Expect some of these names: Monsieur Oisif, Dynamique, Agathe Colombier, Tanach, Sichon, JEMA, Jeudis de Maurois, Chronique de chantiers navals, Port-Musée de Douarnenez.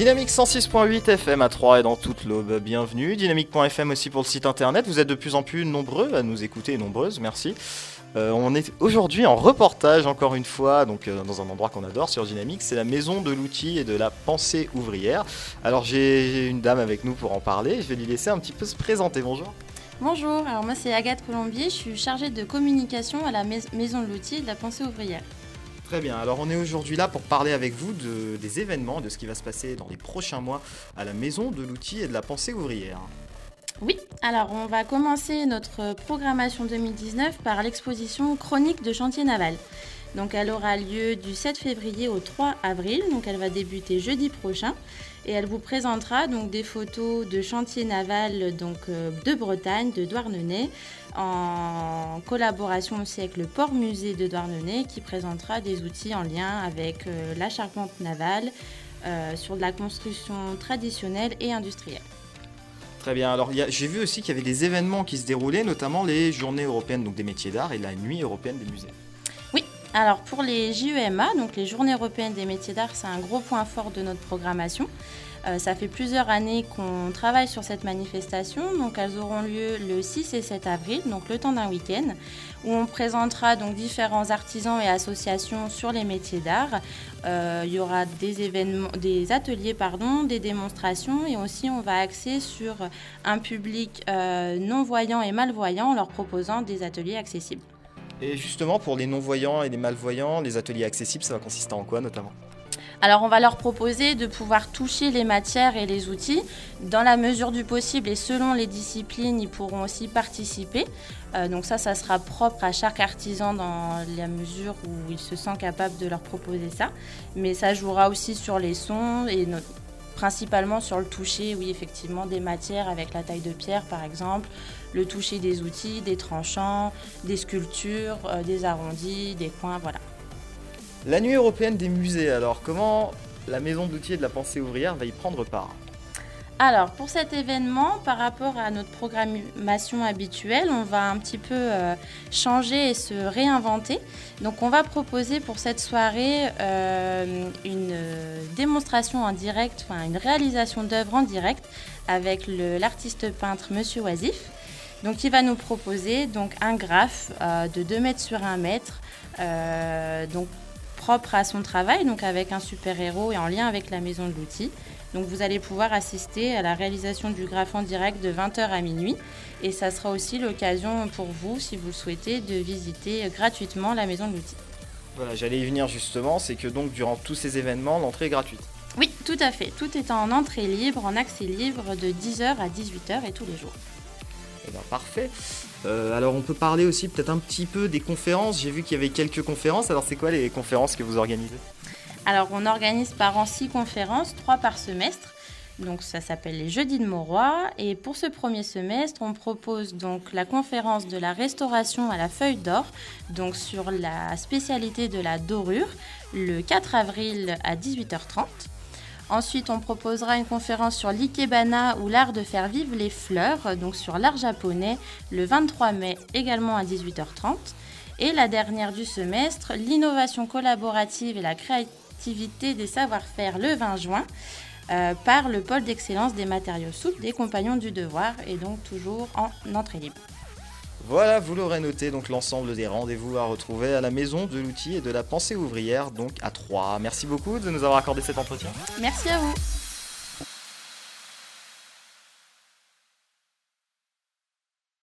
Dynamique 106.8 FM à 3 et dans toute l'aube, bienvenue. Dynamique.fm aussi pour le site internet, vous êtes de plus en plus nombreux à nous écouter, nombreuses, merci. On est aujourd'hui en reportage encore une fois, donc dans un endroit qu'on adore sur Dynamique, c'est la maison de l'outil et de la pensée ouvrière. Alors j'ai une dame avec nous pour en parler, je vais lui laisser un petit peu se présenter, bonjour. Bonjour, alors moi c'est Agathe Colombier, je suis chargée de communication à la maison de l'outil et de la pensée ouvrière. Très bien, alors on est aujourd'hui là pour parler avec vous des événements, de ce qui va se passer dans les prochains mois à la maison de l'outil et de la pensée ouvrière. Oui, alors on va commencer notre programmation 2019 par l'exposition Chronique de chantiers navals. Donc elle aura lieu du 7 février au 3 avril, donc elle va débuter jeudi prochain et elle vous présentera donc des photos de chantiers navals donc de Bretagne, de Douarnenez, en collaboration aussi avec le Port-Musée de Douarnenez qui présentera des outils en lien avec la charpente navale sur de la construction traditionnelle et industrielle. Très bien, alors j'ai vu aussi qu'il y avait des événements qui se déroulaient, notamment les journées européennes donc des métiers d'art et la nuit européenne des musées. Oui, alors pour les JEMA, donc les journées européennes des métiers d'art, c'est un gros point fort de notre programmation. Ça fait plusieurs années qu'on travaille sur cette manifestation, donc elles auront lieu le 6 et 7 avril, donc le temps d'un week-end, où on présentera donc différents artisans et associations sur les métiers d'art. Il y aura des ateliers, des démonstrations et aussi on va axer sur un public non-voyant et malvoyant en leur proposant des ateliers accessibles. Et justement pour les non-voyants et les malvoyants, les ateliers accessibles, ça va consister en quoi notamment ? Alors on va leur proposer de pouvoir toucher les matières et les outils dans la mesure du possible et selon les disciplines, ils pourront aussi participer. Donc ça sera propre à chaque artisan dans la mesure où il se sent capable de leur proposer ça. Mais ça jouera aussi sur les sons et principalement sur le toucher, oui effectivement, des matières avec la taille de pierre par exemple, le toucher des outils, des tranchants, des sculptures, des arrondis, des coins, voilà. La nuit européenne des musées, alors comment la maison de l'outil et de la pensée ouvrière va y prendre part ? Alors pour cet événement, par rapport à notre programmation habituelle, on va un petit peu changer et se réinventer. Donc on va proposer pour cette soirée une démonstration en direct, enfin une réalisation d'œuvres en direct avec l'artiste peintre Monsieur Oisif. Donc il va nous proposer donc, un graphe de 2 mètres sur 1 mètre, donc propre à son travail, donc avec un super-héros et en lien avec la maison de l'outil. Donc vous allez pouvoir assister à la réalisation du graphe en direct de 20h à minuit et ça sera aussi l'occasion pour vous, si vous le souhaitez, de visiter gratuitement la maison de l'outil. Voilà, j'allais y venir justement, c'est que donc durant tous ces événements, l'entrée est gratuite. Oui, tout à fait, tout est en entrée libre, en accès libre de 10h à 18h et tous les jours. Eh bien, parfait. Alors on peut parler aussi peut-être un petit peu des conférences, j'ai vu qu'il y avait quelques conférences, alors c'est quoi les conférences que vous organisez ? Alors on organise par an 6 conférences, 3 par semestre, donc ça s'appelle les Jeudis de Maurois et pour ce premier semestre on propose donc la conférence de la restauration à la feuille d'or, donc sur la spécialité de la dorure, le 4 avril à 18h30. Ensuite, on proposera une conférence sur l'ikebana ou l'art de faire vivre les fleurs, donc sur l'art japonais, le 23 mai, également à 18h30. Et la dernière du semestre, l'innovation collaborative et la créativité des savoir-faire le 20 juin, par le pôle d'excellence des matériaux souples des Compagnons du Devoir, et donc toujours en entrée libre. Voilà, vous l'aurez noté, donc l'ensemble des rendez-vous à retrouver à la maison de l'outil et de la pensée ouvrière, donc à 3. Merci beaucoup de nous avoir accordé cet entretien. Merci à vous.